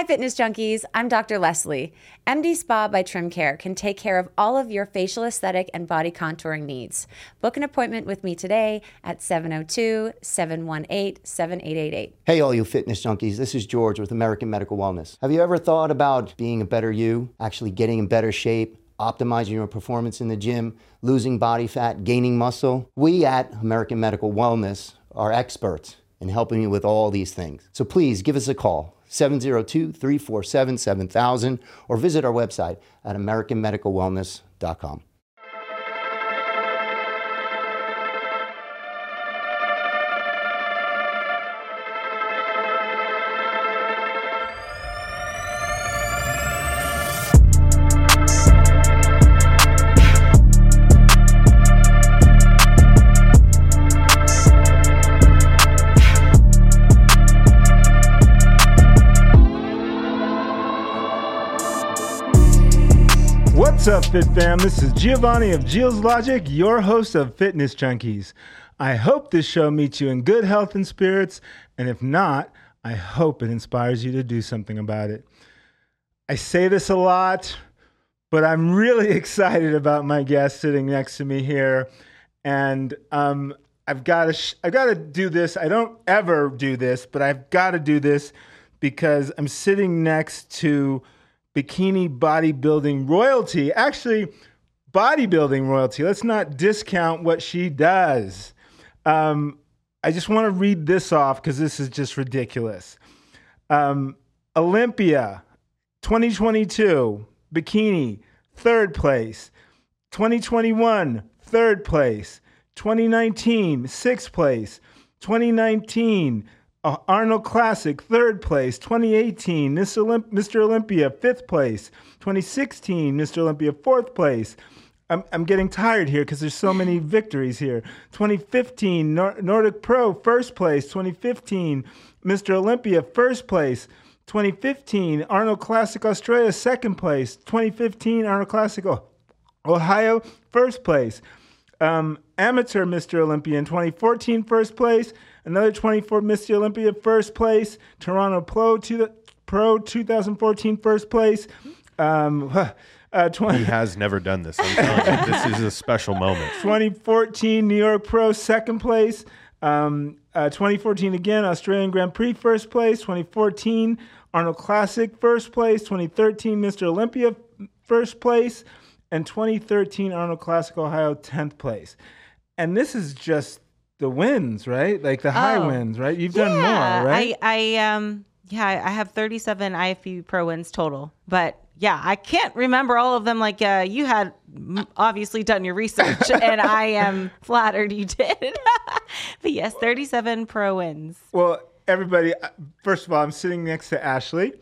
Hi, fitness junkies. I'm Dr. Leslie. MD Spa by Trimcare can take care of all of your facial aesthetic and body contouring needs. Book an appointment with me today at 702-718-7888. Hey, all you fitness junkies. This is George with American Medical Wellness. Have you ever thought about being a better you, actually getting in better shape, optimizing your performance in the gym, losing body fat, gaining muscle? We at American Medical Wellness are experts in helping you with all these things. So please give us a call. 702-347-7000 or visit our website at americanmedicalwellness.com. What's up, Fit Fam? This is Giovanni of Gio's Logic, your host of Fitness Junkies. I hope this show meets you in good health and spirits, and if not, I hope it inspires you to do something about it. I say this a lot, but I'm really excited about my guest sitting next to me here, and I've got to do this. I don't ever do this, but I've got to do this because I'm sitting next to bikini bodybuilding royalty, actually bodybuilding royalty. Let's not discount what she does. I just want to read this off because this is just ridiculous. Olympia, 2022, bikini, third place. 2021, third place. 2019, sixth place. 2019, Arnold Classic, third place. 2018, Mr. Olympia, fifth place. 2016, Mr. Olympia, fourth place. I'm getting tired here because there's so many victories here. 2015, Nordic Pro, first place. 2015, Mr. Olympia, first place. 2015, Arnold Classic Australia, second place. 2015, Arnold Classic Ohio, first place. Amateur Mr. Olympia in 2014, first place. Another 24 Mr. Olympia, first place. Toronto Pro 2014, first place. He has never done this. I'm telling you, this is a special moment. 2014 New York Pro, second place. 2014 again, Australian Grand Prix, first place. 2014 Arnold Classic, first place. 2013 Mr. Olympia, first place. And 2013 Arnold Classic Ohio, 10th place. And this is just the wins, right? Like the high wins, right? You've done more, right? I have 37 IFBB Pro wins total, but yeah, I can't remember all of them. Like you had obviously done your research, and I am flattered you did. But yes, 37 Pro wins. Well, everybody, first of all, I'm sitting next to Ashley,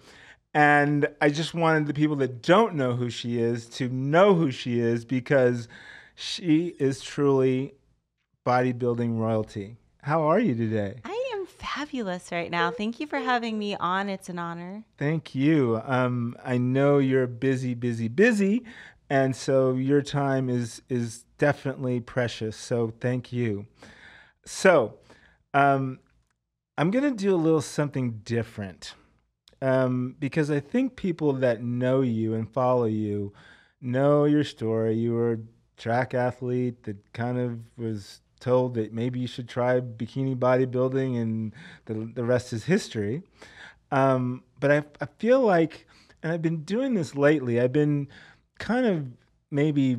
and I just wanted the people that don't know who she is to know who she is because she is truly bodybuilding royalty. How are you today? I am fabulous right now. Thank you for having me on. It's an honor. Thank you. I know you're busy, and so your time is definitely precious. So thank you. So I'm going to do a little something different because I think people that know you and follow you know your story. You were a track athlete that kind of was told that maybe you should try bikini bodybuilding, and the rest is history. But I feel like, and I've been doing this lately, I've been kind of maybe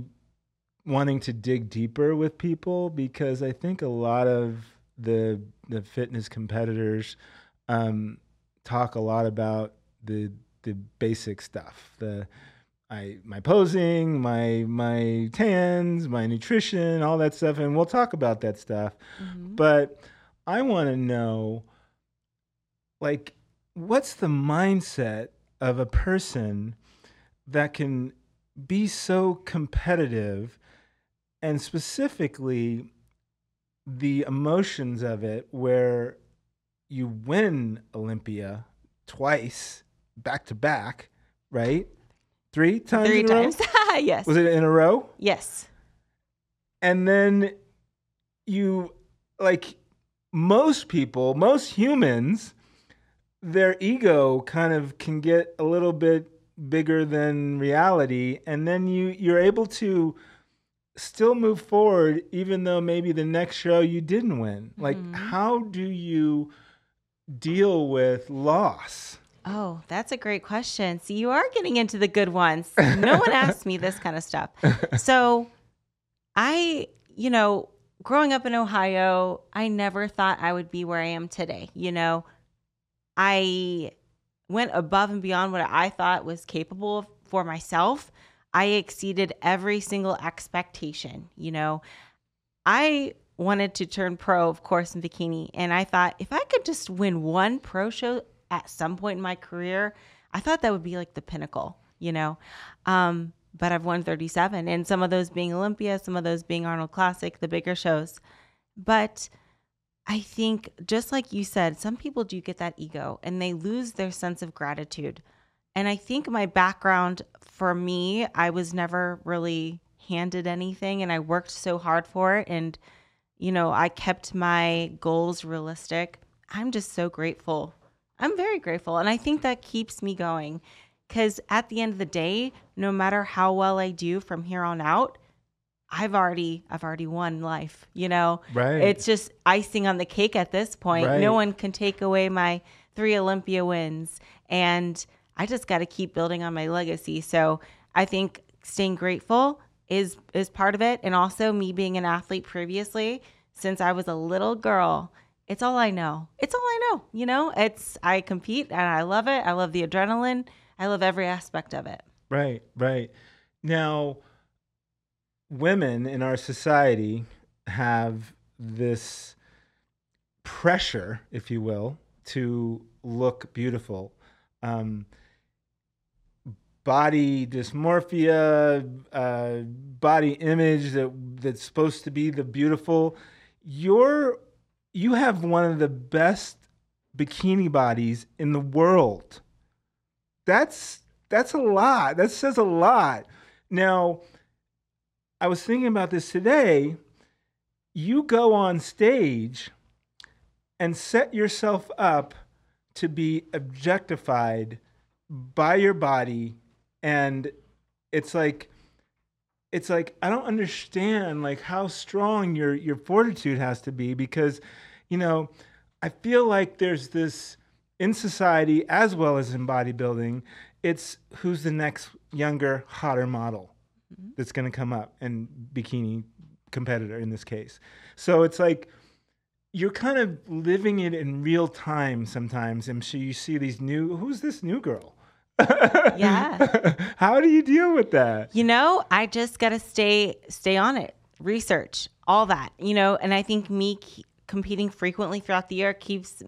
wanting to dig deeper with people because I think a lot of the fitness competitors talk a lot about the basic stuff, my posing, my tans, my nutrition, all that stuff, and we'll talk about that stuff. Mm-hmm. But I want to know, like, what's the mindset of a person that can be so competitive, and specifically the emotions of it where you win Olympia twice, back to back, right? Three times. Yes. Was it in a row? Yes. And then you, like most people, most humans, their ego kind of can get a little bit bigger than reality, and then you're able to still move forward even though maybe the next show you didn't win. Like, how do you deal with loss? Oh, that's a great question. See, you are getting into the good ones. No one asked me this kind of stuff. So I, you know, growing up in Ohio, I never thought I would be where I am today. You know, I went above and beyond what I thought was capable of for myself. I exceeded every single expectation. You know, I wanted to turn pro, of course, in bikini. And I thought if I could just win one pro show at some point in my career, I thought that would be like the pinnacle, you know. But I've won 37, and some of those being Olympia, some of those being Arnold Classic, the bigger shows. But I think just like you said, some people do get that ego and they lose their sense of gratitude. And I think my background, for me, I was never really handed anything, and I worked so hard for it. And, you know, I kept my goals realistic. I'm just so grateful. I'm very grateful. And I think that keeps me going, because at the end of the day, no matter how well I do from here on out, I've already won life, you know? Right. It's just icing on the cake at this point. Right. No one can take away my 3 Olympia wins, and I just got to keep building on my legacy. So I think staying grateful is part of it. And also me being an athlete previously, since I was a little girl, it's all I know. You know, I compete and I love it. I love the adrenaline. I love every aspect of it. Right, right. Now, women in our society have this pressure, if you will, to look beautiful. Body dysmorphia, body image that's supposed to be the beautiful. You have one of the best bikini bodies in the world. That's a lot. That says a lot. Now, I was thinking about this today. You go on stage and set yourself up to be objectified by your body, and it's like I don't understand like how strong your fortitude has to be, because, you know, I feel like there's this in society as well as in bodybuilding, it's who's the next younger, hotter model that's going to come up, and bikini competitor in this case. So it's like you're kind of living it in real time sometimes, and so you see these who's this new girl? Yeah. How do you deal with that? You know, I just got to stay on it, research, all that, you know. And I think me competing frequently throughout the year keeps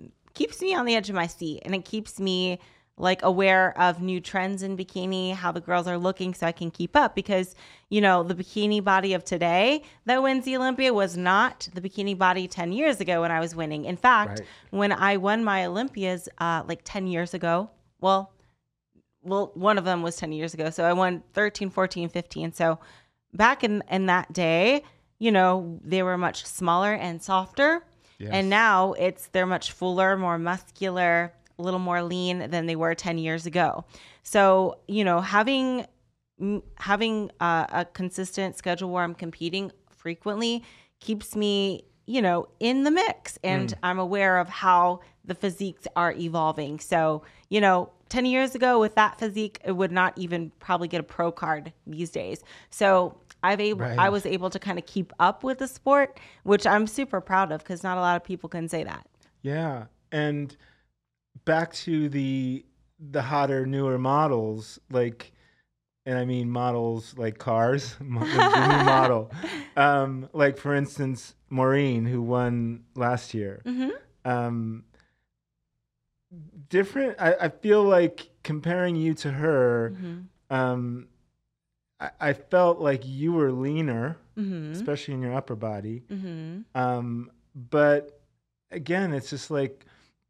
me on the edge of my seat, and it keeps me like aware of new trends in bikini, how the girls are looking, so I can keep up. Because, you know, the bikini body of today that wins the Olympia was not the bikini body 10 years ago when I was winning. In fact, when I won my Olympias like 10 years ago, well, one of them was 10 years ago. So I won 13, 14, 15. So back in that day, you know, they were much smaller and softer. Yes. And now they're much fuller, more muscular, a little more lean than they were 10 years ago. So, you know, having a consistent schedule where I'm competing frequently keeps me, you know, in the mix, and I'm aware of how the physiques are evolving. So, you know, 10 years ago with that physique, it would not even probably get a pro card these days. So I was able to kind of keep up with the sport, which I'm super proud of, because not a lot of people can say that. Yeah. And back to the hotter, newer models, like, and I mean models like cars, the new model. Like, for instance, Maureen, who won last year. Different, I feel like comparing you to her, I felt like you were leaner, especially in your upper body. But again, it's just like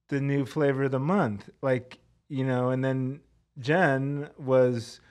the new flavor of the month, like, you know. And then Jen was,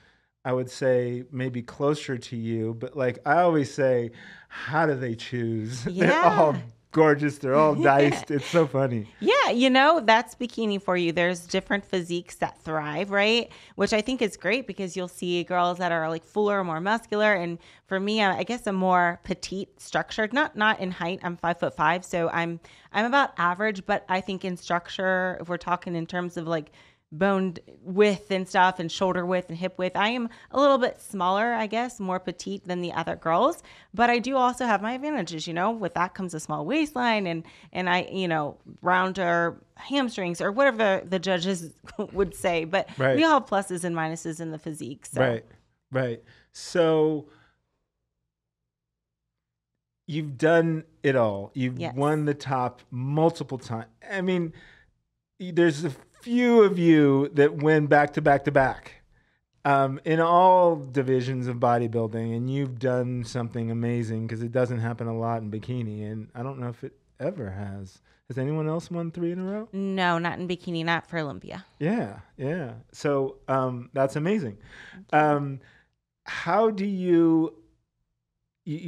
I would say, maybe closer to you, but like I always say, how do they choose? Yeah. They're all gorgeous. They're all diced. It's so funny. Yeah, you know, that's bikini for you. There's different physiques that thrive, right? Which I think is great because you'll see girls that are like fuller, more muscular. And for me, I guess a more petite structured, not in height. I'm 5'5", so I'm about average, but I think in structure, if we're talking in terms of like bone width and stuff and shoulder width and hip width, I am a little bit smaller, I guess, more petite than the other girls, but I do also have my advantages, you know, with that comes a small waistline and I, you know, rounder hamstrings or whatever the judges would say, but right. We all have pluses and minuses in the physique. So. Right, right. So you've done it all. You've yes. won the top multiple times. I mean, there's a few of you that win back to back to back in all divisions of bodybuilding, and you've done something amazing because it doesn't happen a lot in bikini, and I don't know if it ever has. Has anyone else won 3 in a row? No, not in bikini, not for Olympia. Yeah. So that's amazing. How do you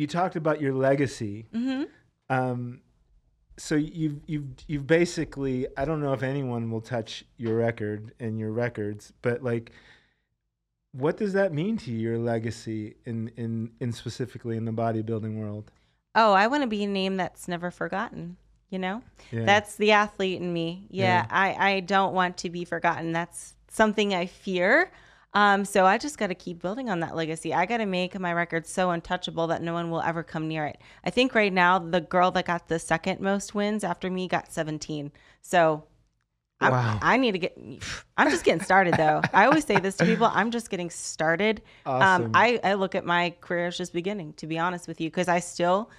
talked about your legacy. Mm-hmm. So you've basically, I don't know if anyone will touch your record and your records, but like, what does that mean to you, your legacy in specifically in the bodybuilding world? Oh, I want to be a name that's never forgotten. You know, yeah. That's the athlete in me. Yeah. I don't want to be forgotten. That's something I fear. So I just got to keep building on that legacy. I got to make my record so untouchable that no one will ever come near it. I think right now the girl that got the second most wins after me got 17. So wow. I'm just getting started though. I always say this to people. I'm just getting started. Awesome. I look at my career as just beginning, to be honest with you, because I still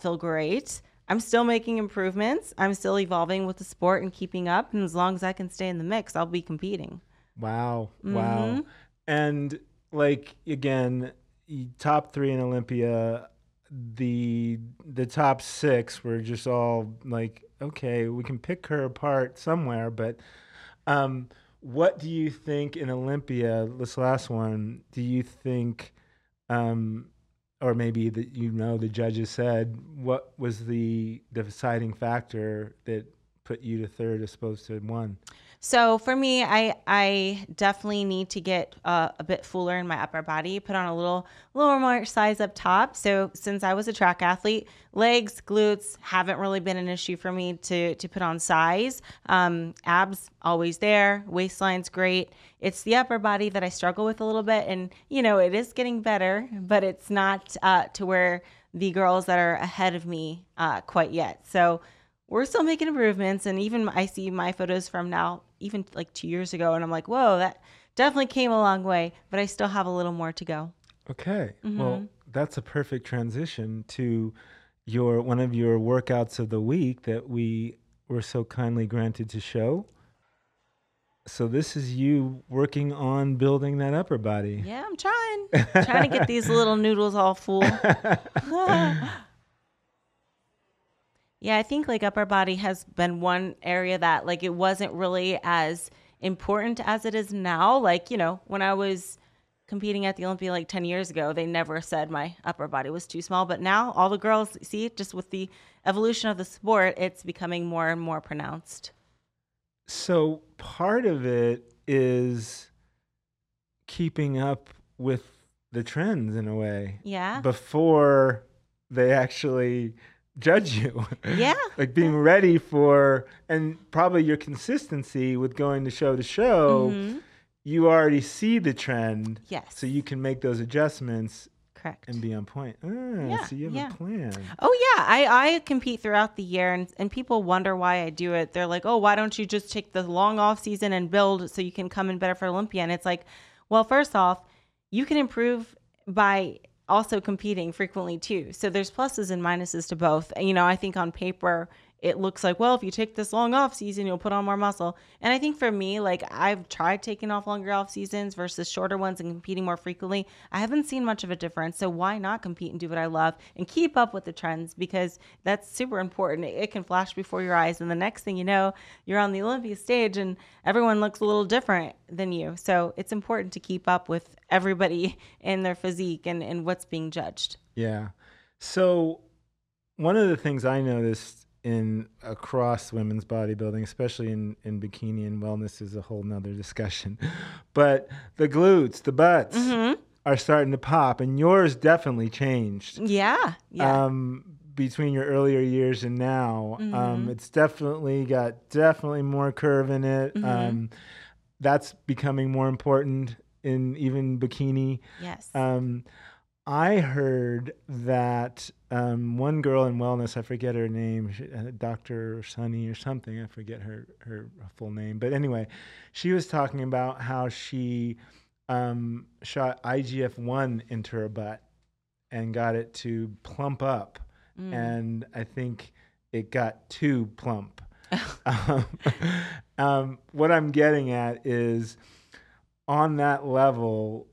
feel great. I'm still making improvements. I'm still evolving with the sport and keeping up. And as long as I can stay in the mix, I'll be competing. Wow. Mm-hmm. And like, again, top 3 in Olympia, the top 6 were just all like, okay, we can pick her apart somewhere, but what do you think in Olympia, this last one, do you think, or maybe that, you know, the judges said, what was the deciding factor that put you to 3rd as opposed to 1? So for me, I definitely need to get a bit fuller in my upper body, put on a little more size up top. So since I was a track athlete, legs, glutes haven't really been an issue for me to put on size. Abs always there, waistline's great. It's the upper body that I struggle with a little bit, and you know it is getting better, but it's not to where the girls that are ahead of me quite yet. So. We're still making improvements, and even I see my photos from now, even like 2 years ago, and I'm like, whoa, that definitely came a long way, but I still have a little more to go. Okay. Mm-hmm. Well, that's a perfect transition to one of your workouts of the week that we were so kindly granted to show. So this is you working on building that upper body. Yeah, I'm trying to get these little noodles all full. Yeah, I think like upper body has been one area that like it wasn't really as important as it is now. Like, you know, when I was competing at the Olympia like 10 years ago, they never said my upper body was too small. But now all the girls see, just with the evolution of the sport, it's becoming more and more pronounced. So part of it is keeping up with the trends in a way. Yeah. Before they actually judge you. Yeah. Like being ready for, and probably your consistency with going to show, mm-hmm. You already see the trend. Yes. So you can make those adjustments. Correct. And be on point. So you have a plan. Oh, yeah. I compete throughout the year, and people wonder why I do it. They're like, oh, why don't you just take the long off season and build so you can come in better for Olympia? And it's like, well, first off, you can improve by also competing frequently too. So there's pluses and minuses to both. You know, I think on paper, it looks like, well, if you take this long off season, you'll put on more muscle. And I think for me, like I've tried taking off longer off seasons versus shorter ones and competing more frequently. I haven't seen much of a difference. So why not compete and do what I love and keep up with the trends, because that's super important. It can flash before your eyes. And the next thing you know, you're on the Olympia stage and everyone looks a little different than you. So it's important to keep up with everybody and their physique and what's being judged. Yeah. So one of the things I noticed in across women's bodybuilding, especially in bikini and wellness, is a whole nother discussion. But the glutes, the butts are starting to pop, and yours definitely changed. Yeah, yeah. Between your earlier years and now, it's definitely got more curve in it. That's becoming more important in even bikini. Yes. I heard that one girl in wellness, I forget her name, she, Dr. Sunny or something, I forget her full name. But anyway, she was talking about how she shot IGF-1 into her butt and got it to plump up. And I think it got too plump. What I'm getting at is on that level,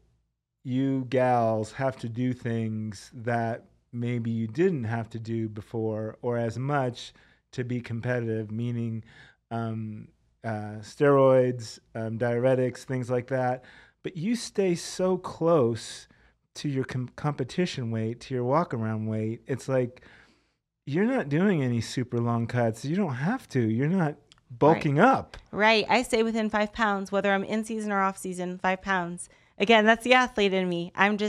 you gals have to do things that maybe you didn't have to do before or as much to be competitive, meaning steroids, diuretics, things like that. But you stay so close to your competition weight, to your walk-around weight. It's like you're not doing any super long cuts. You don't have to. You're not bulking up. Right. I stay within 5 pounds, whether I'm in season or off season, 5 pounds. Again, that's the athlete in me. I want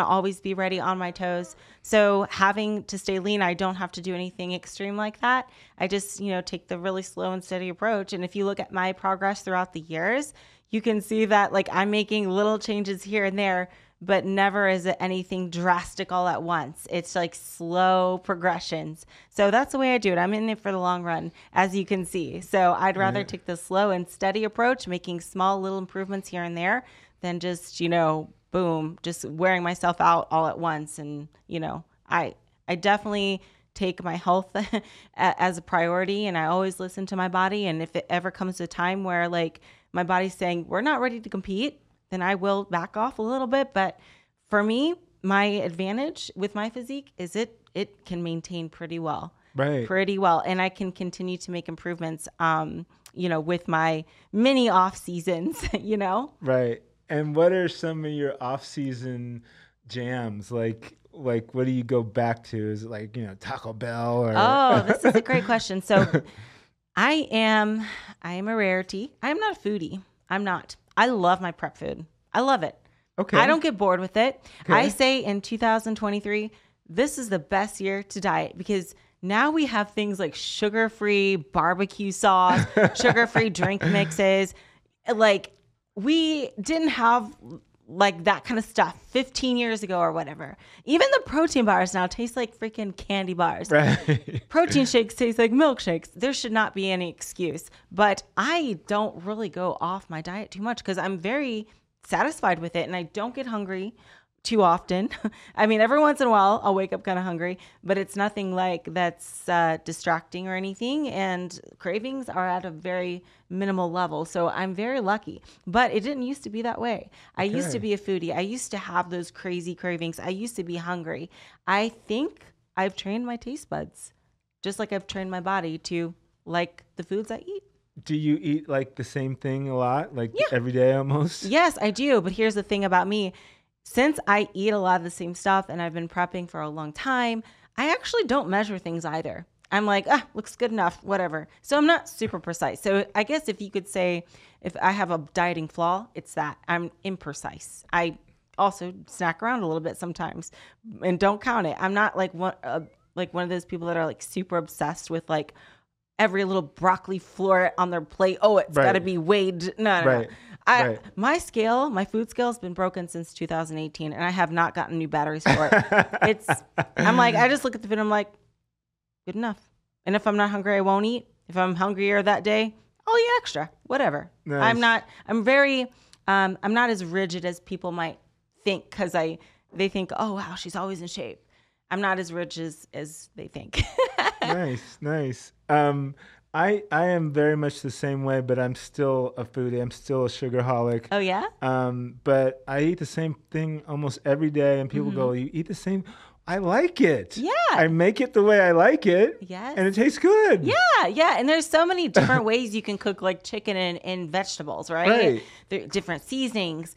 to always be ready on my toes. So having to stay lean, I don't have to do anything extreme like that. I just, take the really slow and steady approach. And if you look at my progress throughout the years, you can see that like I'm making little changes here and there, but never is it anything drastic all at once. It's like slow progressions. So that's the way I do it. I'm in it for the long run, as you can see. So I'd rather take the slow and steady approach, making small little improvements here and there, than just, boom, just wearing myself out all at once. And, I definitely take my health as a priority, and I always listen to my body. And if it ever comes to a time where like my body's saying, we're not ready to compete, then I will back off a little bit. But for me, my advantage with my physique is it can maintain pretty well. Right. Pretty well. And I can continue to make improvements, with my mini off seasons, Right. And what are some of your off-season jams? Like what do you go back to? Is it like, Taco Bell? Or... Oh, this is a great question. So I am a rarity. I'm not a foodie. I'm not. I love my prep food. I love it. Okay. I don't get bored with it. Okay. I say in 2023, this is the best year to diet because now we have things like sugar-free barbecue sauce, sugar-free drink mixes, like... We didn't have like that kind of stuff 15 years ago or whatever. Even the protein bars now taste like freaking candy bars. Right. Protein shakes taste like milkshakes. There should not be any excuse. But I don't really go off my diet too much because I'm very satisfied with it and I don't get hungry too often. I mean, every once in a while I'll wake up kind of hungry, but it's nothing like that's distracting or anything. And cravings are at a very minimal level. So I'm very lucky, but it didn't used to be that way. I used to be a foodie. I used to have those crazy cravings. I used to be hungry. I think I've trained my taste buds, just like I've trained my body to like the foods I eat. Do you eat like the same thing a lot? Like every day almost? Yes, I do. But here's the thing about me. Since I eat a lot of the same stuff and I've been prepping for a long time, I actually don't measure things either. I'm like, looks good enough, whatever. So I'm not super precise. So I guess if you could say, if I have a dieting flaw, it's that I'm imprecise. I also snack around a little bit sometimes and don't count it. I'm not like one of those people that are like super obsessed with like every little broccoli floret on their plate. Oh, it's got to be weighed. No. My food scale has been broken since 2018 and I have not gotten new batteries for it. I'm like, I just look at the food and I'm like, good enough. And if I'm not hungry, I won't eat. If I'm hungrier that day, I'll eat extra, whatever. Nice. I'm not as rigid as people might think because they think, oh wow, she's always in shape. I'm not as rigid as they think. Nice. I am very much the same way, but I'm still a foodie. I'm still a sugarholic. Oh, yeah? But I eat the same thing almost every day, and people go, you eat the same? I like it. Yeah. I make it the way I like it. Yes. And it tastes good. Yeah, yeah. And there's so many different ways you can cook, like chicken and vegetables, right? Right. There are different seasonings.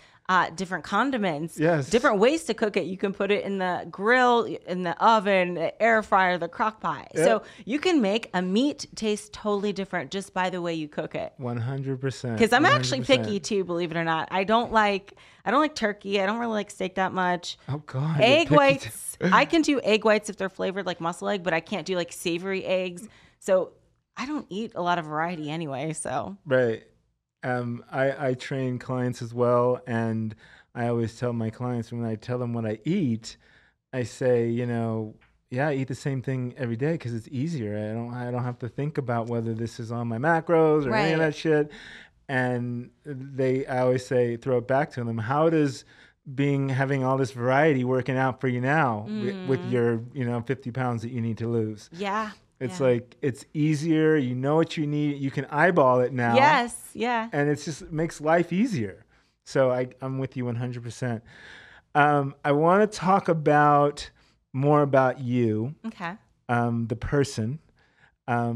different condiments, yes, different ways to cook it. You can put it in the grill, in the oven, the air fryer, the crock pot. Yep. So you can make a meat taste totally different just by the way you cook it. 100%. Because I'm actually picky too, believe it or not. I don't like turkey. I don't really like steak that much. Oh God. Egg whites. I can do egg whites if they're flavored like mussel egg, but I can't do like savory eggs. So I don't eat a lot of variety anyway. So right. I train clients as well, and I always tell my clients, when I tell them what I eat, I say, you know, yeah, I eat the same thing every day because it's easier. I don't have to think about whether this is on my macros or any of that shit. And I always say, throw it back to them. How does having all this variety working out for you now with your 50 pounds that you need to lose? Yeah. It's like, it's easier. You know what you need. You can eyeball it now. Yes. Yeah. And it's just, it makes life easier. So I'm with you 100%. I want to talk more about you. Okay. The person. I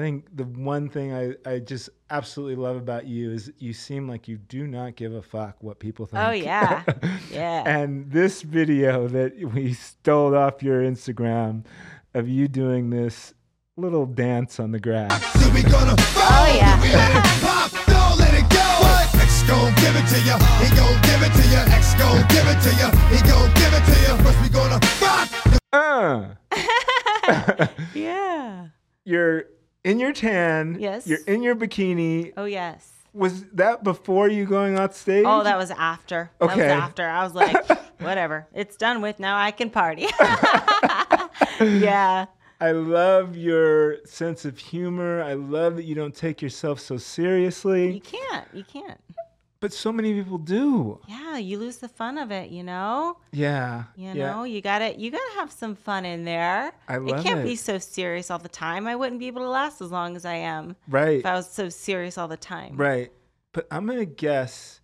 think the one thing I just absolutely love about you is you seem like you do not give a fuck what people think. Oh, yeah. Yeah. And this video that we stole off your Instagram of you doing this little dance on the grass. Oh, yeah. Don't let it go. X gon' give it to you. He gon' give it to you. X gon' give it to you. He gon' give it to you. First we gonna fuck. Yeah. You're in your tan. Yes. You're in your bikini. Oh, yes. Was that before you going on stage? Oh, that was after. Okay. That was after. I was like, whatever. It's done with. Now I can party. Yeah. I love your sense of humor. I love that you don't take yourself so seriously. You can't. You can't. But so many people do. Yeah, you lose the fun of it, you know? Yeah. You gotta have some fun in there. I love it. It can't be so serious all the time. I wouldn't be able to last as long as I am. Right. If I was so serious all the time. Right. But I'm gonna guess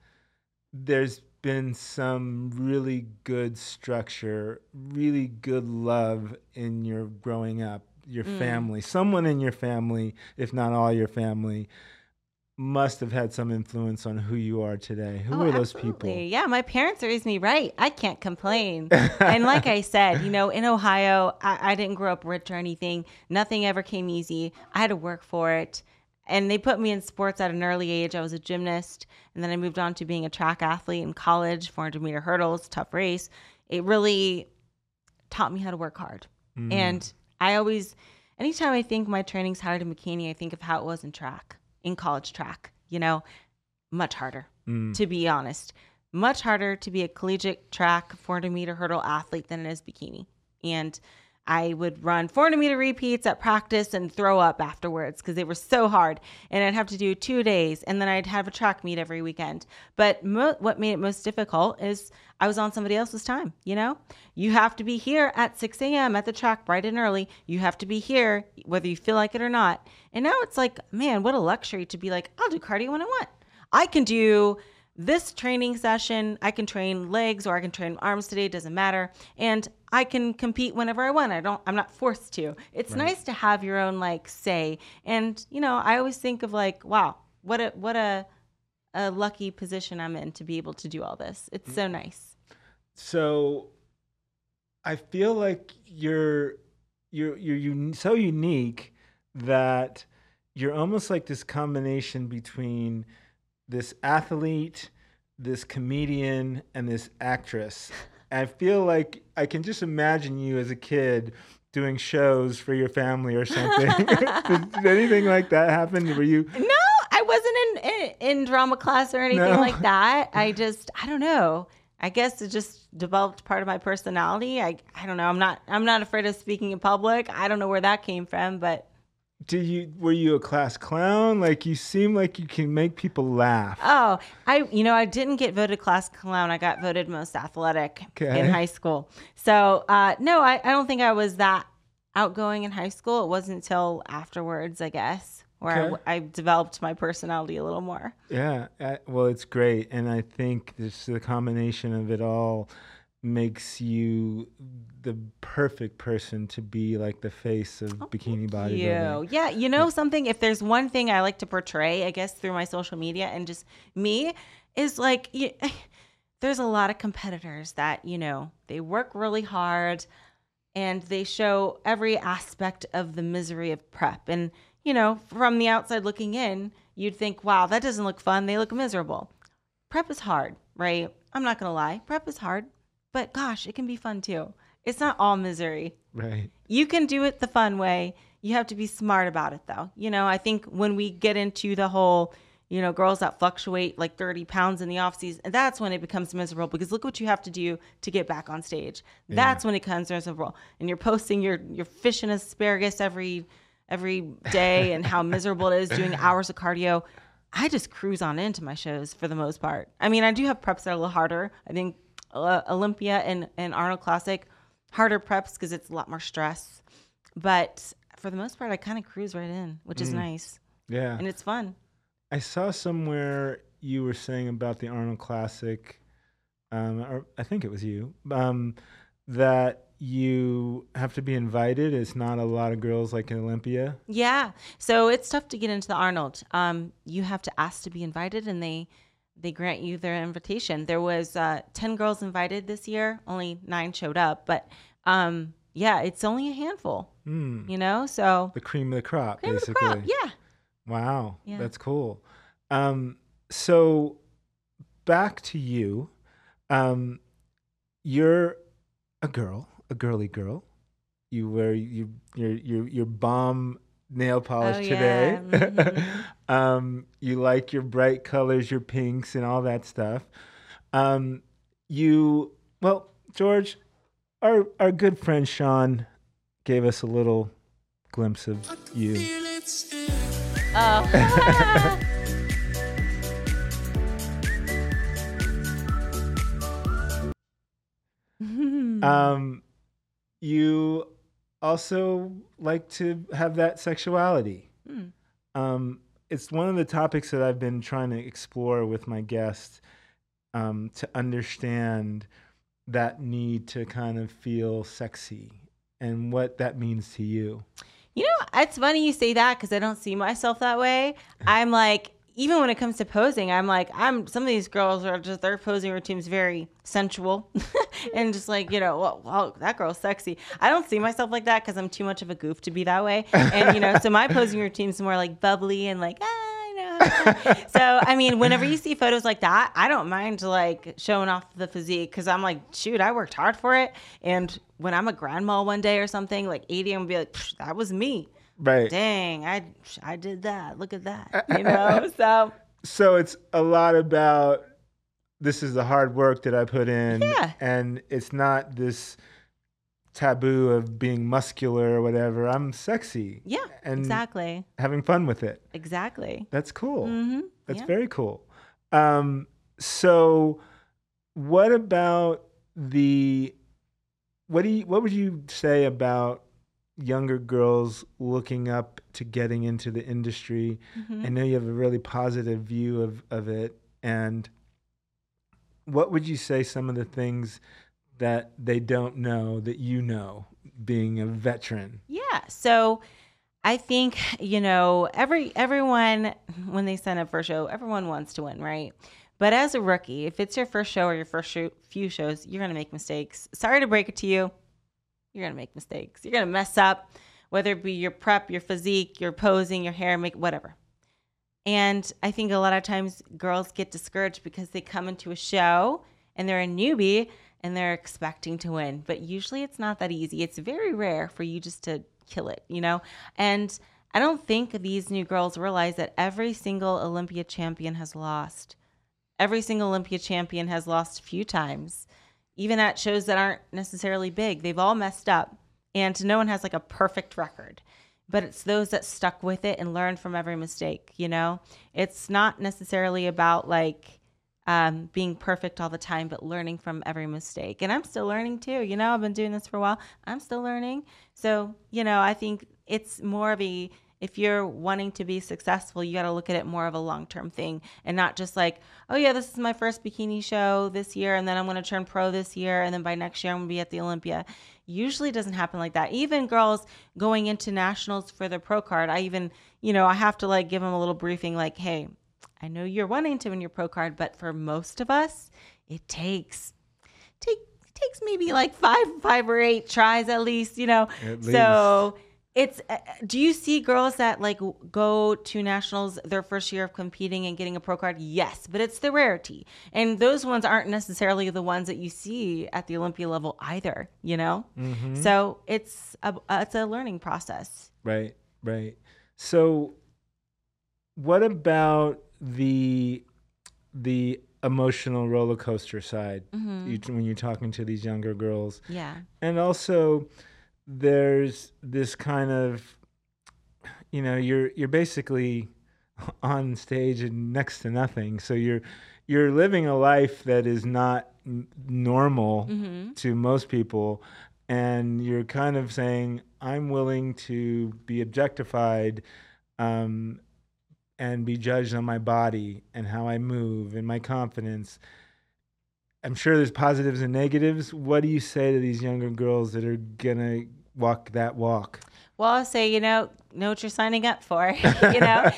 there's been some really good structure, really good love in your growing up, your family. Someone in your family, if not all your family, must have had some influence on who you are today. Who are those people? Yeah, my parents raised me right. I can't complain. And like I said, in Ohio, I didn't grow up rich or anything. Nothing ever came easy. I had to work for it. And they put me in sports at an early age. I was a gymnast. And then I moved on to being a track athlete in college, 400-meter hurdles, tough race. It really taught me how to work hard. And anytime I think my training's hard in bikini, I think of how it was in track. In college track, much harder, to be honest. Much harder to be a collegiate track 400-meter hurdle athlete than it is bikini. And I would run 400-meter repeats at practice and throw up afterwards because they were so hard. And I'd have to do 2 days, and then I'd have a track meet every weekend. But what made it most difficult is I was on somebody else's time, You have to be here at 6 a.m. at the track bright and early. You have to be here whether you feel like it or not. And now it's like, man, what a luxury to be like, I'll do cardio when I want. I can do this training session. I can train legs or I can train arms today, doesn't matter. And I can compete whenever I want. I'm not forced to. It's nice to have your own say. And I always think of wow, what a lucky position I'm in to be able to do all this. It's so nice. So I feel like you're so unique that you're almost like this combination between this athlete, this comedian, and this actress. I feel like I can just imagine you as a kid doing shows for your family or something. Did anything like that happen? Were you? No, I wasn't in drama class or anything like that. I don't know. I guess it just developed part of my personality. I don't know. I'm not afraid of speaking in public. I don't know where that came from, but. Were you a class clown? You seem like you can make people laugh. Oh, I didn't get voted class clown. I got voted most athletic in high school. So no, I don't think I was that outgoing in high school. It wasn't until afterwards, I guess, where I developed my personality a little more. Yeah, well, it's great. And I think this is the combination of it all makes you the perfect person to be like the face of bikini bodybuilding. Yeah, you know something, if there's one thing I like to portray, I guess, through my social media and just me, is like, there's a lot of competitors that, you know, they work really hard and they show every aspect of the misery of prep. And, you know, from the outside looking in, you'd think, wow, that doesn't look fun. They look miserable. Prep is hard, right? I'm not going to lie. Prep is hard. But gosh, it can be fun too. It's not all misery. Right. You can do it the fun way. You have to be smart about it though. You know, I think when we get into the whole, you know, girls that fluctuate like 30 pounds in the off season, that's when it becomes miserable because look what you have to do to get back on stage. Yeah. That's when it becomes miserable. And you're posting your fish and asparagus every day and how miserable it is doing hours of cardio. I just cruise on into my shows for the most part. I mean, I do have preps that are a little harder. I think Olympia and Arnold Classic, harder preps because it's a lot more stress. But for the most part, I kind of cruise right in, which is nice. Yeah. And it's fun. I saw somewhere you were saying about the Arnold Classic, or I think it was you, that you have to be invited. It's not a lot of girls like in Olympia. Yeah. So it's tough to get into the Arnold. You have to ask to be invited, and they grant you their invitation. There was 10 girls invited this year. Only 9 showed up. But, yeah, it's only a handful, you know? So the cream of the crop, basically. Cream of the crop, yeah. Wow. Yeah. That's cool. So back to you. You're a girl, a girly girl. You wear your bomb nail polish today. Yeah. Mm-hmm. You like your bright colors, your pinks and all that stuff. George, our good friend Sean gave us a little glimpse of you. Oh. You also like to have that sexuality. It's one of the topics that I've been trying to explore with my guests, to understand that need to kind of feel sexy and what that means to you. You know, it's funny you say that because I don't see myself that way. I'm like, even when it comes to posing, some of these girls are just, their posing routine's very sensual and just like, you know, wow, that girl's sexy. I don't see myself like that because I'm too much of a goof to be that way. And, you know, so my posing routine's more like bubbly and like, I know. So, I mean, whenever you see photos like that, I don't mind like showing off the physique because I'm like, shoot, I worked hard for it. And when I'm a grandma one day or something, like 80, I'm going to be like, that was me. Right. Dang, I did that. Look at that. You know, so it's a lot about this is the hard work that I put in. Yeah. And it's not this taboo of being muscular or whatever. I'm sexy. Yeah, and exactly. Having fun with it. Exactly. That's cool. Mm-hmm. That's very cool. So what about what would you say about younger girls looking up to getting into the industry? Mm-hmm. I know you have a really positive view of it. And what would you say some of the things that they don't know that you know, being a veteran? Yeah. So I think, you know, everyone, when they sign up for a show, everyone wants to win, right? But as a rookie, if it's your first show or your first few shows, you're going to make mistakes. Sorry to break it to you. You're going to make mistakes. You're going to mess up, whether it be your prep, your physique, your posing, your hair, whatever. And I think a lot of times girls get discouraged because they come into a show and they're a newbie and they're expecting to win. But usually it's not that easy. It's very rare for you just to kill it, you know? And I don't think these new girls realize that every single Olympia champion has lost. Every single Olympia champion has lost a few times. Even at shows that aren't necessarily big, they've all messed up. And no one has like a perfect record. But it's those that stuck with it and learned from every mistake, you know? It's not necessarily about like being perfect all the time, but learning from every mistake. And I'm still learning too, you know? I've been doing this for a while. I'm still learning. So, you know, I think it's more of a if you're wanting to be successful, you got to look at it more of a long-term thing and not just like, oh yeah, this is my first bikini show this year, and then I'm going to turn pro this year, and then by next year I'm going to be at the Olympia. Usually doesn't happen like that. Even girls going into nationals for their pro card, I even, you know, I have to like give them a little briefing like, hey, I know you're wanting to win your pro card, but for most of us, it takes maybe like five or eight tries at least, you know. So it's, do you see girls that like go to nationals their first year of competing and getting a pro card? Yes, but it's the rarity. And those ones aren't necessarily the ones that you see at the Olympia level either, you know? Mm-hmm. So it's a learning process. Right, right. So what about the emotional roller coaster side, mm-hmm. When you're talking to these younger girls? Yeah. And also there's this kind of, you know, you're basically on stage and next to nothing. So you're living a life that is not normal mm-hmm. to most people. And you're kind of saying, I'm willing to be objectified, and be judged on my body and how I move and my confidence. I'm sure there's positives and negatives. What do you say to these younger girls that are gonna walk that walk? Well, I'll say, you know what you're signing up for. You know,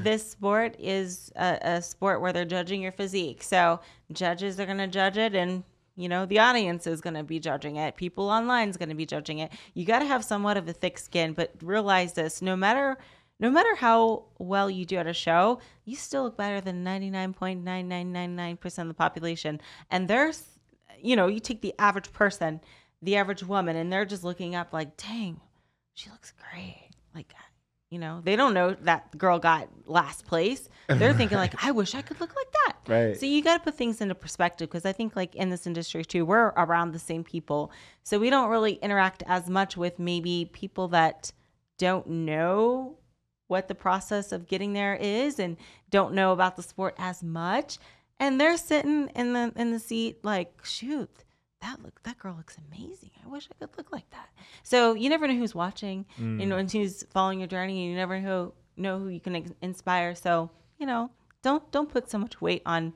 this sport is a sport where they're judging your physique. So judges are gonna judge it, and you know, the audience is going to be judging it. People online is going to be judging it. You got to have somewhat of a thick skin, but realize this, no matter how well you do at a show, you still look better than 99.9999% of the population. And there's, you know, you take the average person, the average woman, and they're just looking up like, dang, she looks great. Like, you know, they don't know that girl got last place. They're right. Thinking like, I wish I could look like that. Right. So you got to put things into perspective, because I think like in this industry too, we're around the same people. So we don't really interact as much with maybe people that don't know what the process of getting there is and don't know about the sport as much, and they're sitting in the seat like, shoot, that girl looks amazing, I wish I could look like that. So you never know who's watching, you know, and who's following your journey, and you never know who you can inspire. So, you know, don't put so much weight on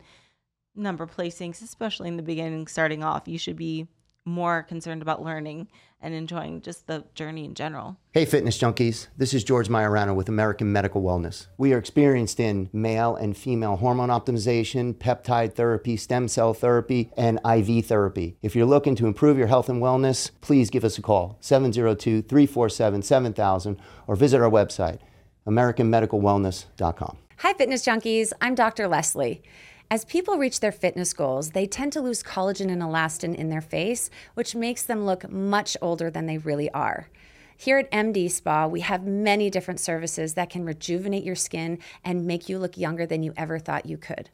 number placings, especially in the beginning. Starting off, you should be more concerned about learning and enjoying just the journey in general. Hey, fitness junkies. This is George Majorana with American Medical Wellness. We are experienced in male and female hormone optimization, peptide therapy, stem cell therapy, and IV therapy. If you're looking to improve your health and wellness, please give us a call, 702-347-7000, or visit our website, americanmedicalwellness.com. Hi, fitness junkies. I'm Dr. Leslie. As people reach their fitness goals, they tend to lose collagen and elastin in their face, which makes them look much older than they really are. Here at MD Spa, we have many different services that can rejuvenate your skin and make you look younger than you ever thought you could.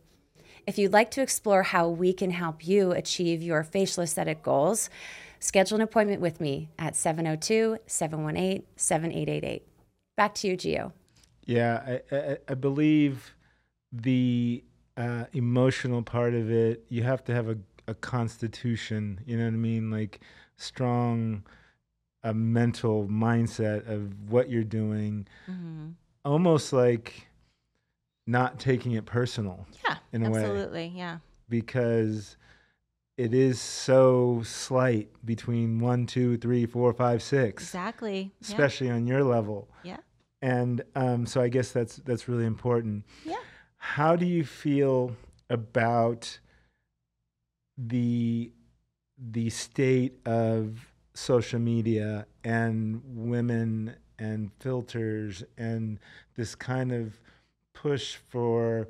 If you'd like to explore how we can help you achieve your facial aesthetic goals, schedule an appointment with me at 702-718-7888. Back to you, Gio. Yeah, I believe the emotional part of it, you have to have a constitution, you know what I mean? Like strong, a mental mindset of what you're doing, mm-hmm. almost like not taking it personal. Yeah, in a way. Absolutely, yeah. Because it is so slight between 1, 2, 3, 4, 5, 6. Exactly. Especially on your level. Yeah. And so I guess that's really important. Yeah. How do you feel about the state of social media and women and filters and this kind of push for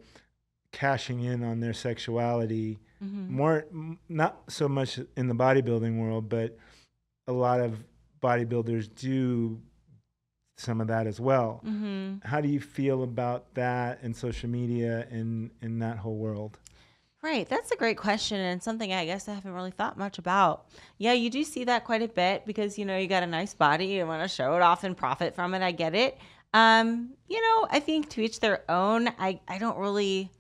cashing in on their sexuality? Mm-hmm. More, not so much in the bodybuilding world, but a lot of bodybuilders do some of that as well. Mm-hmm. How do you feel about that and social media and in that whole world? Right. That's a great question, and something I guess I haven't really thought much about. Yeah, you do see that quite a bit because, you know, you got a nice body, you want to show it off and profit from it. I get it. You know, I think to each their own. I don't really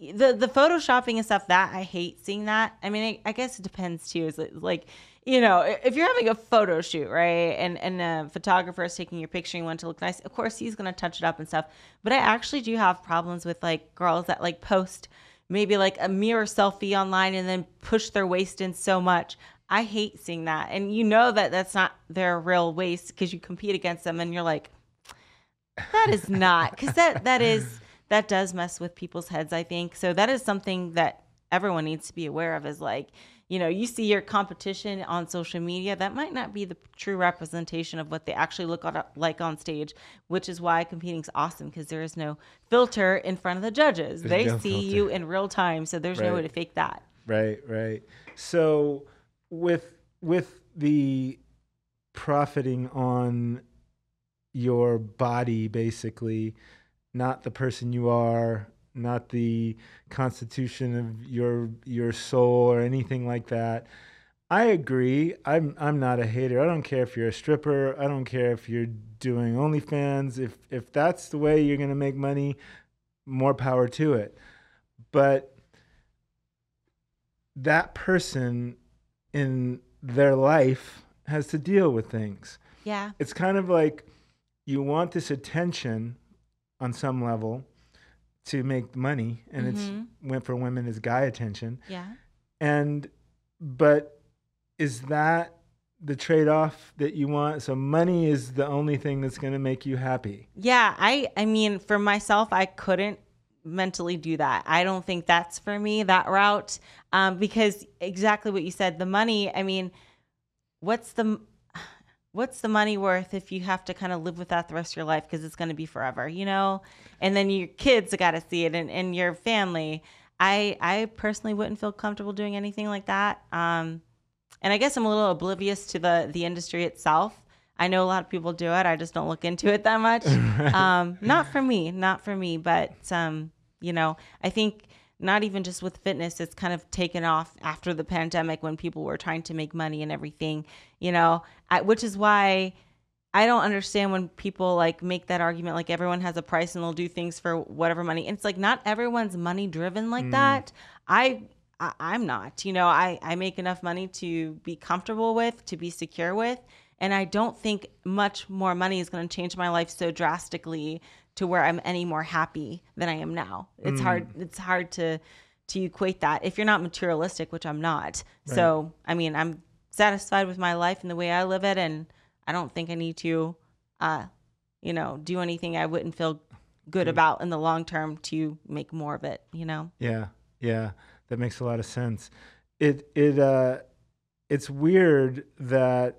the photoshopping and stuff, that I hate seeing that. I mean, I guess it depends too. Is it like you know, if you're having a photo shoot, right, and a photographer is taking your picture, you want it to look nice, of course he's going to touch it up and stuff. But I actually do have problems with, like, girls that, like, post maybe, like, a mirror selfie online and then push their waist in so much. I hate seeing that. And you know that that's not their real waist because you compete against them and you're like, that is not, because that does mess with people's heads, I think. So that is something that everyone needs to be aware of, is like, you know, you see your competition on social media, that might not be the true representation of what they actually look like on stage, which is why competing's awesome, because there is no filter in front of the judges. They see you in real time, so there's no way to fake that. Right, right. So with the profiting on your body, basically, not the person you are, not the constitution of your soul or anything like that. I agree. I'm not a hater. I don't care if you're a stripper. I don't care if you're doing OnlyFans. If that's the way you're going to make money, more power to it. But that person in their life has to deal with things. Yeah. It's kind of like you want this attention on some level to make money, and it's for women is guy attention. Yeah. But is that the trade-off that you want? So money is the only thing that's going to make you happy. Yeah. I mean, for myself, I couldn't mentally do that. I don't think that's for me, that route. Because exactly what you said, the money, I mean, what's the money worth if you have to kind of live with that the rest of your life, because it's going to be forever, you know? And then your kids got to see it, and your family. I personally wouldn't feel comfortable doing anything like that. And I guess I'm a little oblivious to the industry itself. I know a lot of people do it. I just don't look into it that much. Not for me. But, you know, I think not even just with fitness, it's kind of taken off after the pandemic when people were trying to make money and everything, you know, which is why I don't understand when people like make that argument, like everyone has a price and they'll do things for whatever money. And it's like, not everyone's money driven like that. I'm not, you know, I make enough money to be comfortable with, to be secure with. And I don't think much more money is going to change my life so drastically to where I'm any more happy than I am now. It's hard. It's hard to equate that if you're not materialistic, which I'm not. Right. So, I mean, I'm satisfied with my life and the way I live it. And I don't think I need to, you know, do anything I wouldn't feel good about in the long term to make more of it, you know? Yeah. Yeah. That makes a lot of sense. It's weird that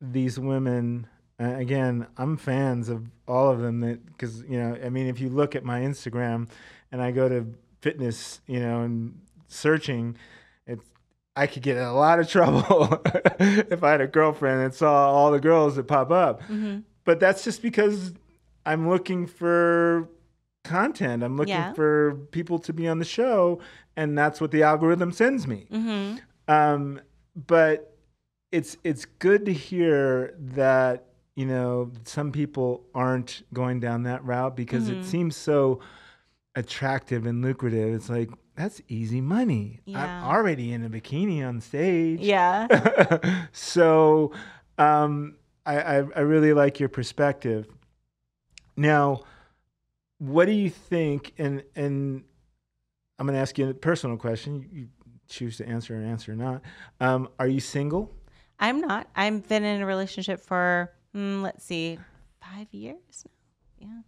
these women, again, I'm fans of all of them, that because, you know, I mean, if you look at my Instagram and I go to fitness, you know, and searching, I could get in a lot of trouble if I had a girlfriend and saw all the girls that pop up. But that's just because I'm looking for content. I'm looking for people to be on the show, and that's what the algorithm sends me. But it's good to hear that, you know, some people aren't going down that route because it seems so attractive and lucrative. It's like, that's easy money. Yeah. I'm already in a bikini on stage. Yeah. So I really like your perspective. Now, what do you think, and I'm going to ask you a personal question. You choose to answer and answer or not. Are you single? I'm not. I've been in a relationship for, let's see, 5 years now. Yeah.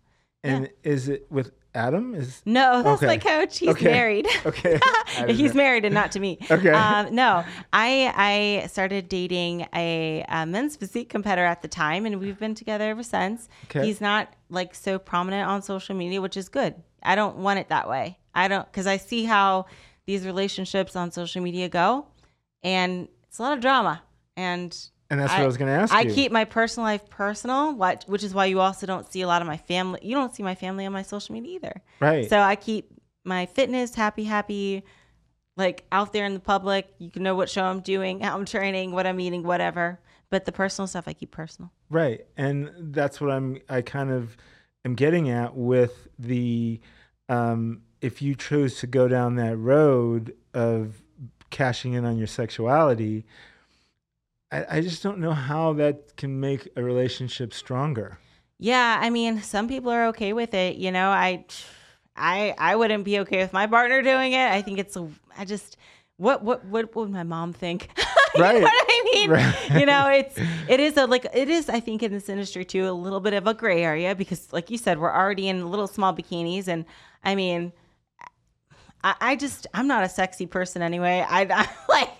And is it with Adam? No, that's my coach. He's married. Okay. He's married and not to me. Okay. No, I started dating a men's physique competitor at the time, and we've been together ever since. Okay. He's not like so prominent on social media, which is good. I don't want it that way. Because I see how these relationships on social media go, and it's a lot of drama. And that's what I was going to ask you. I keep my personal life personal, which is why you also don't see a lot of my family. You don't see my family on my social media either. Right. So I keep my fitness happy, like out there in the public. You can know what show I'm doing, how I'm training, what I'm eating, whatever. But the personal stuff I keep personal. Right. And that's what I kind of am getting at with the, if you chose to go down that road of cashing in on your sexuality, I just don't know how that can make a relationship stronger. Yeah, I mean, some people are okay with it. You know, I wouldn't be okay with my partner doing it. I think it's, I just, what would my mom think? Right. You know what I mean? Right. You know, it is, I think in this industry too, a little bit of a gray area because like you said, we're already in little small bikinis. And I mean, I'm not a sexy person anyway. I'm like,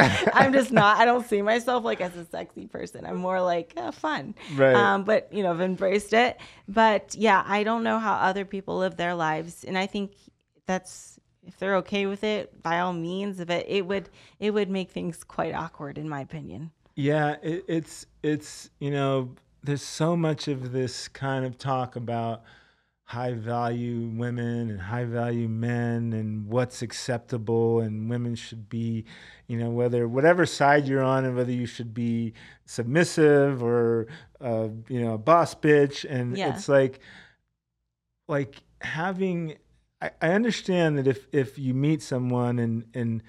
I'm just not, I don't see myself like as a sexy person. I'm more like fun. Right. But you know, I've embraced it, but yeah, I don't know how other people live their lives. And I think that's, if they're okay with it, by all means of it, it would make things quite awkward in my opinion. Yeah. It's, you know, there's so much of this kind of talk about high value women and high value men and what's acceptable, and women should be, you know, whatever side you're on, and whether you should be submissive or, you know, a boss bitch. And yeah. It's like having, I understand that if you meet someone and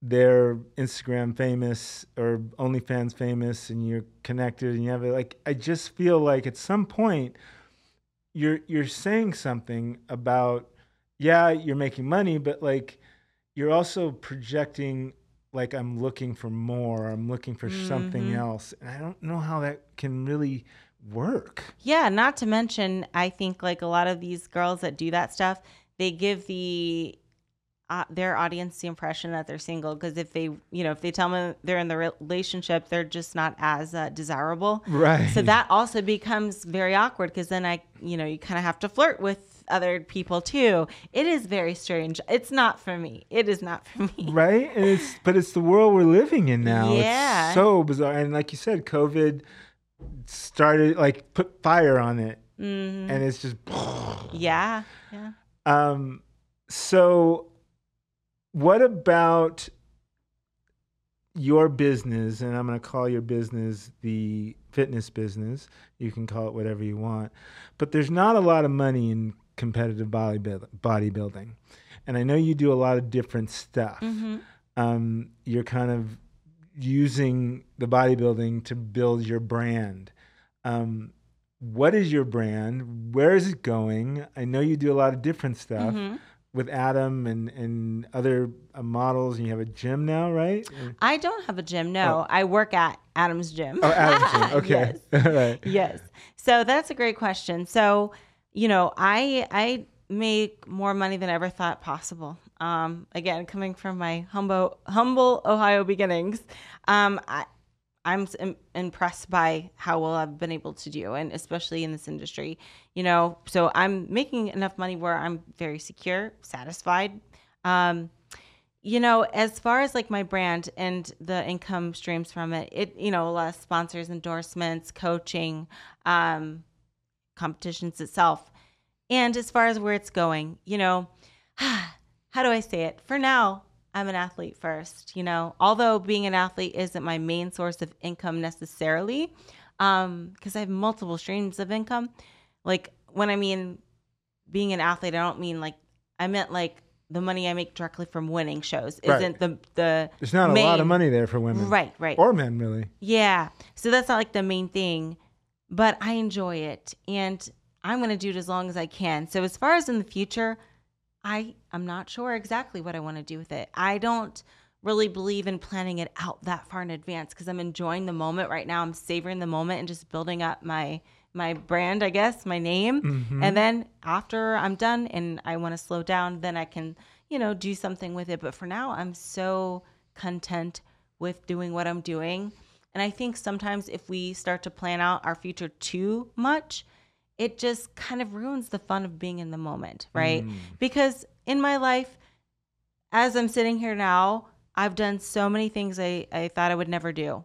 they're Instagram famous or OnlyFans famous and you're connected and you have it, like, I just feel like at some point you're saying something about, yeah, you're making money, but like you're also projecting like I'm looking for more, I'm looking for something else. And I don't know how that can really work. Yeah, not to mention, I think like a lot of these girls that do that stuff, they give their audience the impression that they're single, because if they tell them they're in the relationship, they're just not as desirable. Right. So that also becomes very awkward, because then you kind of have to flirt with other people too. It is very strange. It's not for me. It is not for me. Right. And it's the world we're living in now. Yeah. It's so bizarre. And like you said, COVID started, like, put fire on it, and it's just. Yeah. So what about your business? And I'm going to call your business the fitness business. You can call it whatever you want. But there's not a lot of money in competitive bodybuilding. And I know you do a lot of different stuff. Mm-hmm. You're kind of using the bodybuilding to build your brand. What is your brand? Where is it going? I know you do a lot of different stuff. Mm-hmm. With Adam and other models, and you have a gym now, right? I don't have a gym, no. Oh. I work at Adam's gym. Oh, Adam's gym, okay. Yes. All right. Yes. So that's a great question. So, you know, I make more money than I ever thought possible. Again, coming from my humble Ohio beginnings, I'm impressed by how well I've been able to do, and especially in this industry, you know, so I'm making enough money where I'm very secure, satisfied. You know, as far as like my brand and the income streams from it, you know, a lot of sponsors, endorsements, coaching, competitions itself. And as far as where it's going, you know, how do I say it? For now, I'm an athlete first, you know, although being an athlete isn't my main source of income necessarily, because I have multiple streams of income. Like when I mean being an athlete, I don't mean like, I meant like the money I make directly from winning shows isn't the There's not a lot of money there for women. Right. Or men, really. Yeah. So that's not like the main thing, but I enjoy it and I'm going to do it as long as I can. So as far as in the future, I am not sure exactly what I want to do with it. I don't really believe in planning it out that far in advance because I'm enjoying the moment right now. I'm savoring the moment and just building up my brand, I guess, my name. Mm-hmm. And then after I'm done and I want to slow down, then I can, you know, do something with it. But for now, I'm so content with doing what I'm doing. And I think sometimes if we start to plan out our future too much, it just kind of ruins the fun of being in the moment, right? Mm. Because in my life, as I'm sitting here now, I've done so many things I thought I would never do.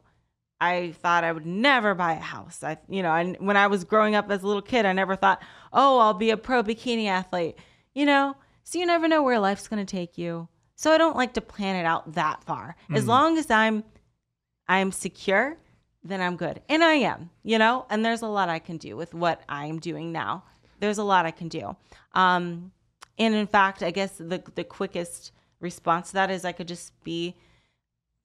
I thought I would never buy a house. And when I was growing up as a little kid, I never thought, oh, I'll be a pro bikini athlete, you know? So you never know where life's gonna take you. So I don't like to plan it out that far. Mm. As long as I'm secure, then I'm good. And I am, you know, and there's a lot I can do with what I'm doing now. There's a lot I can do. And in fact, I guess the quickest response to that is I could just be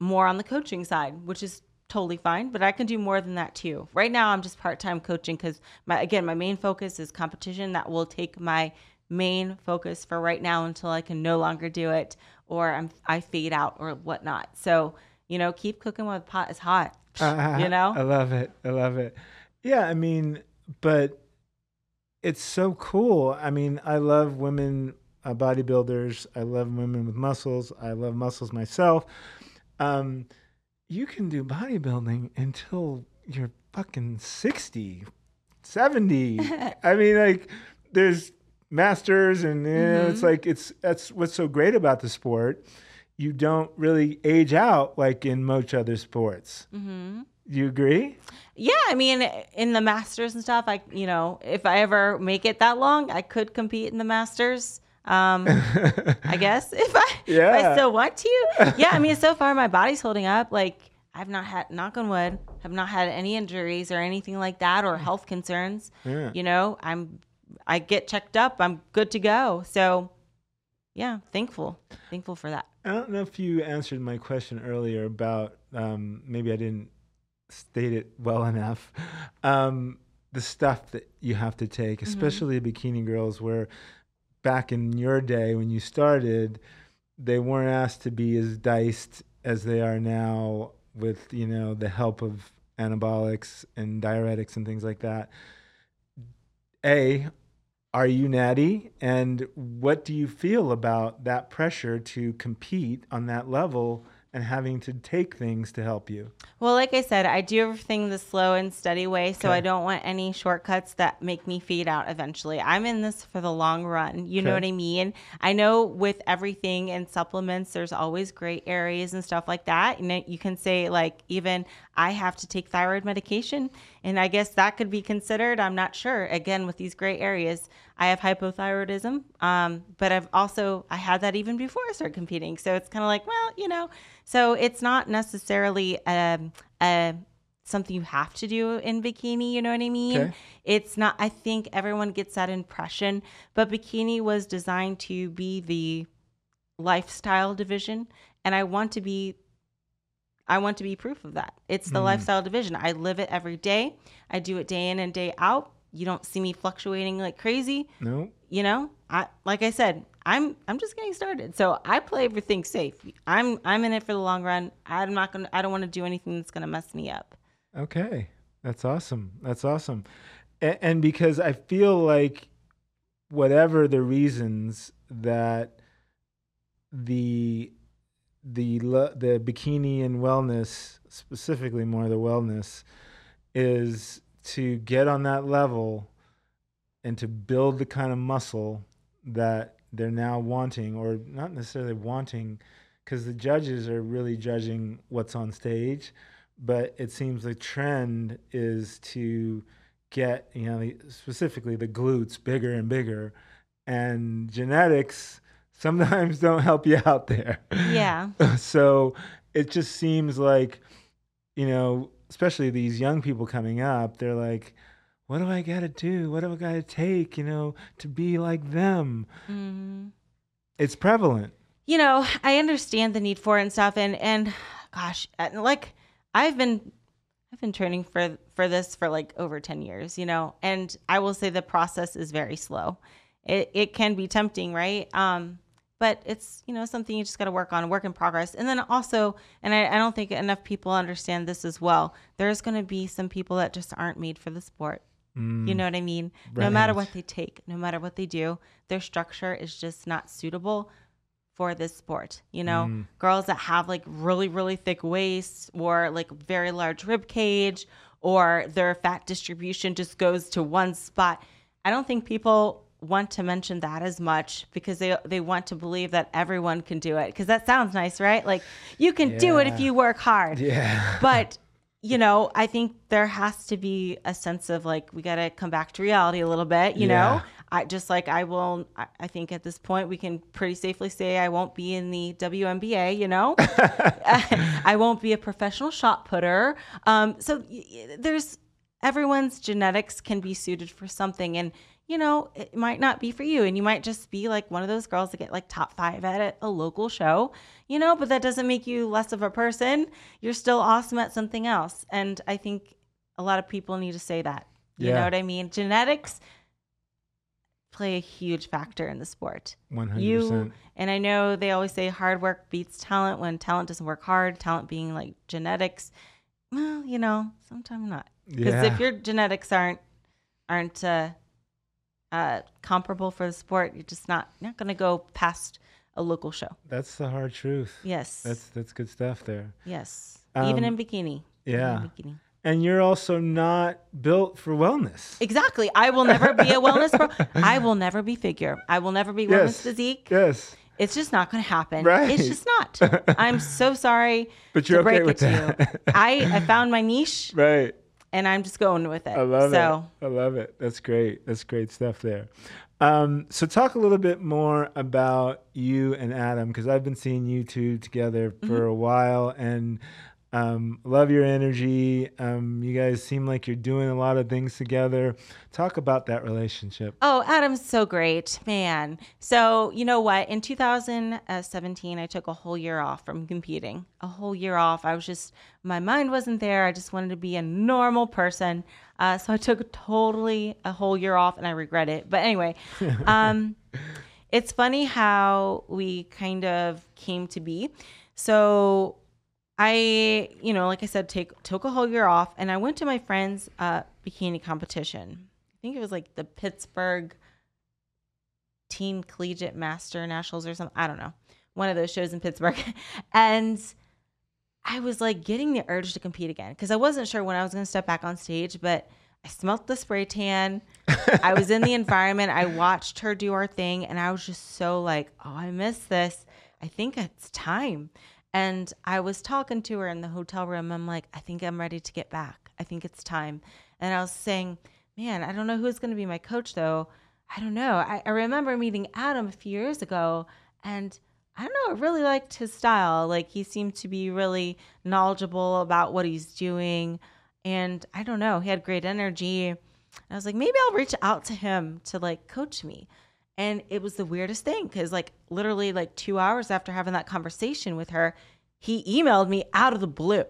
more on the coaching side, which is totally fine, but I can do more than that too. Right now I'm just part-time coaching because my main focus is competition. That will take my main focus for right now until I can no longer do it, or I fade out or whatnot. So, you know, keep cooking while the pot is hot, you know? I love it. I love it. Yeah. I mean, but it's so cool. I mean, I love women bodybuilders. I love women with muscles. I love muscles myself. You can do bodybuilding until you're fucking 60, 70. I mean, like, there's masters and, you know, it's like, that's what's so great about the sport. You don't really age out like in most other sports. Mm-hmm. You agree? Yeah. I mean, in the masters and stuff, you know, if I ever make it that long, I could compete in the masters. I guess if I still want to. Yeah. I mean, so far my body's holding up. Like, I've not had, knock on wood, have not had any injuries or anything like that, or health concerns. Yeah. You know, I get checked up, I'm good to go. So yeah, thankful for that. I don't know if you answered my question earlier about, maybe I didn't state it well enough. The stuff that you have to take, especially bikini girls, where back in your day when you started, they weren't asked to be as diced as they are now with, you know, the help of anabolics and diuretics and things like that. A, are you natty? And what do you feel about that pressure to compete on that level and having to take things to help you? Well, like I said, I do everything the slow and steady way, so I don't want any shortcuts that make me fade out eventually. I'm in this for the long run. You know what I mean? I know with everything and supplements, there's always gray areas and stuff like that. And you can say, like, even I have to take thyroid medication, and I guess that could be considered. I'm not sure. Again, with these gray areas, I have hypothyroidism, but I had that even before I started competing. So it's kind of like, well, you know, so it's not necessarily something you have to do in bikini. You know what I mean? Okay. It's not, I think everyone gets that impression, but bikini was designed to be the lifestyle division. And I want to be proof of that. It's the lifestyle division. I live it every day. I do it day in and day out. You don't see me fluctuating like crazy. No. You know, like I said, I'm just getting started. So I play everything safe. I'm in it for the long run. I don't want to do anything that's going to mess me up. Okay. That's awesome. That's awesome. And because I feel like whatever the reasons that the bikini and wellness, specifically more the wellness, is to get on that level and to build the kind of muscle that they're now wanting, or not necessarily wanting, because the judges are really judging what's on stage, but it seems the trend is to get, you know, specifically the glutes bigger and bigger, and genetics sometimes don't help you out there. Yeah. So it just seems like, you know, especially these young people coming up, they're like, what do I got to do? What do I got to take, you know, to be like them? Mm-hmm. It's prevalent. You know, I understand the need for it and stuff. And gosh, like I've been training for this for like over 10 years, you know, and I will say the process is very slow. It can be tempting, right? But it's, you know, something you just got to work on, work in progress. And then also, and I don't think enough people understand this as well, there's going to be some people that just aren't made for the sport. You know what I mean? Right. No matter what they take, no matter what they do, their structure is just not suitable for this sport. You know, girls that have like really, really thick waists, or like very large rib cage, or their fat distribution just goes to one spot. I don't think people want to mention that as much, because they want to believe that everyone can do it, because that sounds nice, right? Like, you can do it if you work hard. Yeah. But, you know, I think there has to be a sense of like, we got to come back to reality a little bit, you know? I think at this point we can pretty safely say I won't be in the WNBA, you know? I won't be a professional shot putter. So everyone's genetics can be suited for something, and you know, it might not be for you. And you might just be like one of those girls that get like top 5 at a local show, you know, but that doesn't make you less of a person. You're still awesome at something else. And I think a lot of people need to say that. You know what I mean? Genetics play a huge factor in the sport. 100%. And I know they always say hard work beats talent when talent doesn't work hard, talent being like genetics. Well, you know, sometimes not. Because if your genetics aren't comparable for the sport, you're just not going to go past a local show. That's the hard truth. Yes. That's good stuff there. Yes. Even in bikini. Yeah. In bikini. And you're also not built for wellness. Exactly. I will never be a wellness pro. I will never be figure. I will never be wellness physique. Yes. It's just not going to happen. Right. It's just not. I'm so sorry. But you're okay with that. I found my niche. Right. And I'm just going with it. I love it. I love it. That's great. That's great stuff there. So talk a little bit more about you and Adam, because I've been seeing you two together for a while, and love your energy. You guys seem like you're doing a lot of things together. Talk about that relationship. Oh, Adam's so great, man. So you know what? In 2017, I took a whole year off from competing. A whole year off. I was just, my mind wasn't there. I just wanted to be a normal person. So I took a whole year off, and I regret it. But anyway, it's funny how we kind of came to be. So I, you know, like I said, took a whole year off, and I went to my friend's bikini competition. I think it was like the Pittsburgh Teen Collegiate Master Nationals or something. I don't know. One of those shows in Pittsburgh. And I was like getting the urge to compete again, because I wasn't sure when I was going to step back on stage, but I smelt the spray tan. I was in the environment. I watched her do her thing, and I was just so like, oh, I miss this. I think it's time. And I was talking to her in the hotel room. I'm like, I think I'm ready to get back. I think it's time. And I was saying, man, I don't know who's going to be my coach, though. I don't know. I remember meeting Adam a few years ago, and I don't know, I really liked his style. Like, he seemed to be really knowledgeable about what he's doing. And I don't know, he had great energy. And I was like, maybe I'll reach out to him to, like, coach me. And it was the weirdest thing, because like literally like 2 hours after having that conversation with her, he emailed me out of the blue.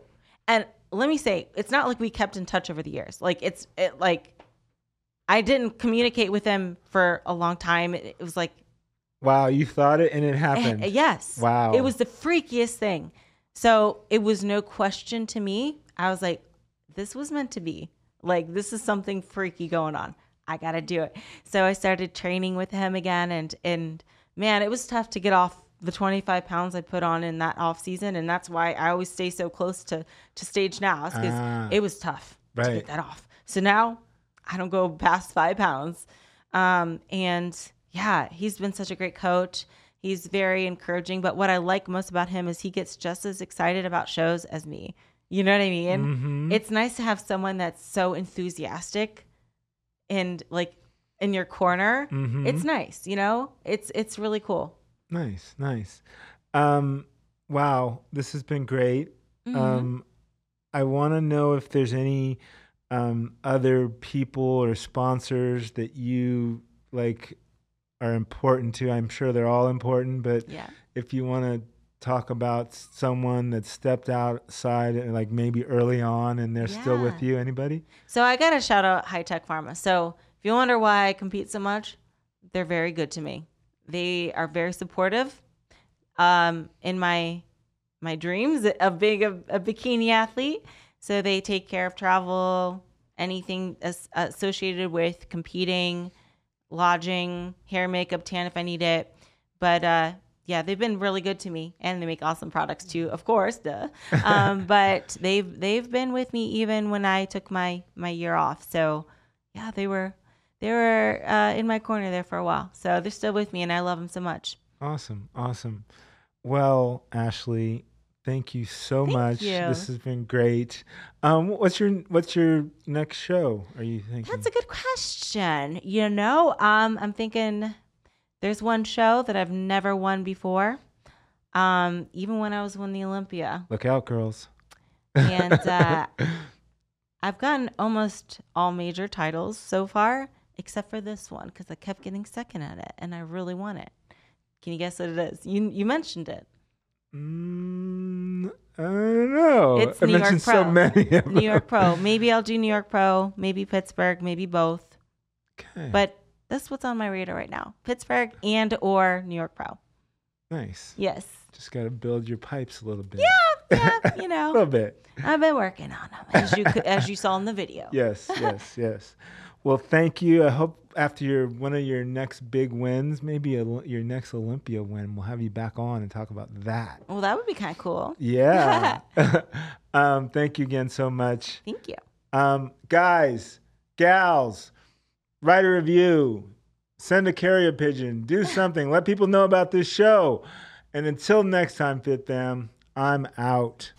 And let me say, it's not like we kept in touch over the years. Like I didn't communicate with him for a long time. It was like, wow, you thought it and it happened. Yes. Wow. It was the freakiest thing. So it was no question to me. I was like, this was meant to be. Like, this is something freaky going on. I got to do it. So I started training with him again. And man, it was tough to get off the 25 pounds I put on in that off season. And that's why I always stay so close to stage now, because it was tough to get that off. So now I don't go past 5 pounds. And yeah, he's been such a great coach. He's very encouraging. But what I like most about him is he gets just as excited about shows as me. You know what I mean? Mm-hmm. It's nice to have someone that's so enthusiastic and like in your corner. Mm-hmm. It's nice, you know, it's really cool. Nice. Wow. This has been great. Mm-hmm. I want to know if there's any, other people or sponsors that you like are important to. I'm sure they're all important, but if you want to talk about someone that stepped outside and like maybe early on and they're still with you, anybody? So I got to shout out High Tech Pharma. So if you wonder why I compete so much, they're very good to me. They are very supportive in my dreams of being a bikini athlete. So they take care of travel, anything associated with competing, lodging, hair, makeup, tan if I need it. But yeah, they've been really good to me, and they make awesome products too, of course, duh. But they've been with me even when I took my year off. So yeah, they were in my corner there for a while. So they're still with me, and I love them so much. Awesome. Well, Ashley, thank you so much. This has been great. What's your next show? Are you thinking? That's a good question. You know, I'm thinking. There's one show that I've never won before, even when I was winning the Olympia. Look out, girls. And I've gotten almost all major titles so far, except for this one, because I kept getting second at it, and I really want it. Can you guess what it is? You mentioned it. I don't know. It's New York Pro. So many of them. New York Pro. Maybe I'll do New York Pro. Maybe Pittsburgh. Maybe both. Okay. But that's what's on my radar right now: Pittsburgh and or New York Pro. Nice. Yes. Just got to build your pipes a little bit. Yeah, you know. A little bit. I've been working on them, as you saw in the video. Yes. Well, thank you. I hope after one of your next big wins, maybe your next Olympia win, we'll have you back on and talk about that. Well, that would be kind of cool. Yeah. Thank you again so much. Thank you. Guys, gals, write a review, send a carrier pigeon, do something, let people know about this show. And until next time, Fit Fam, I'm out.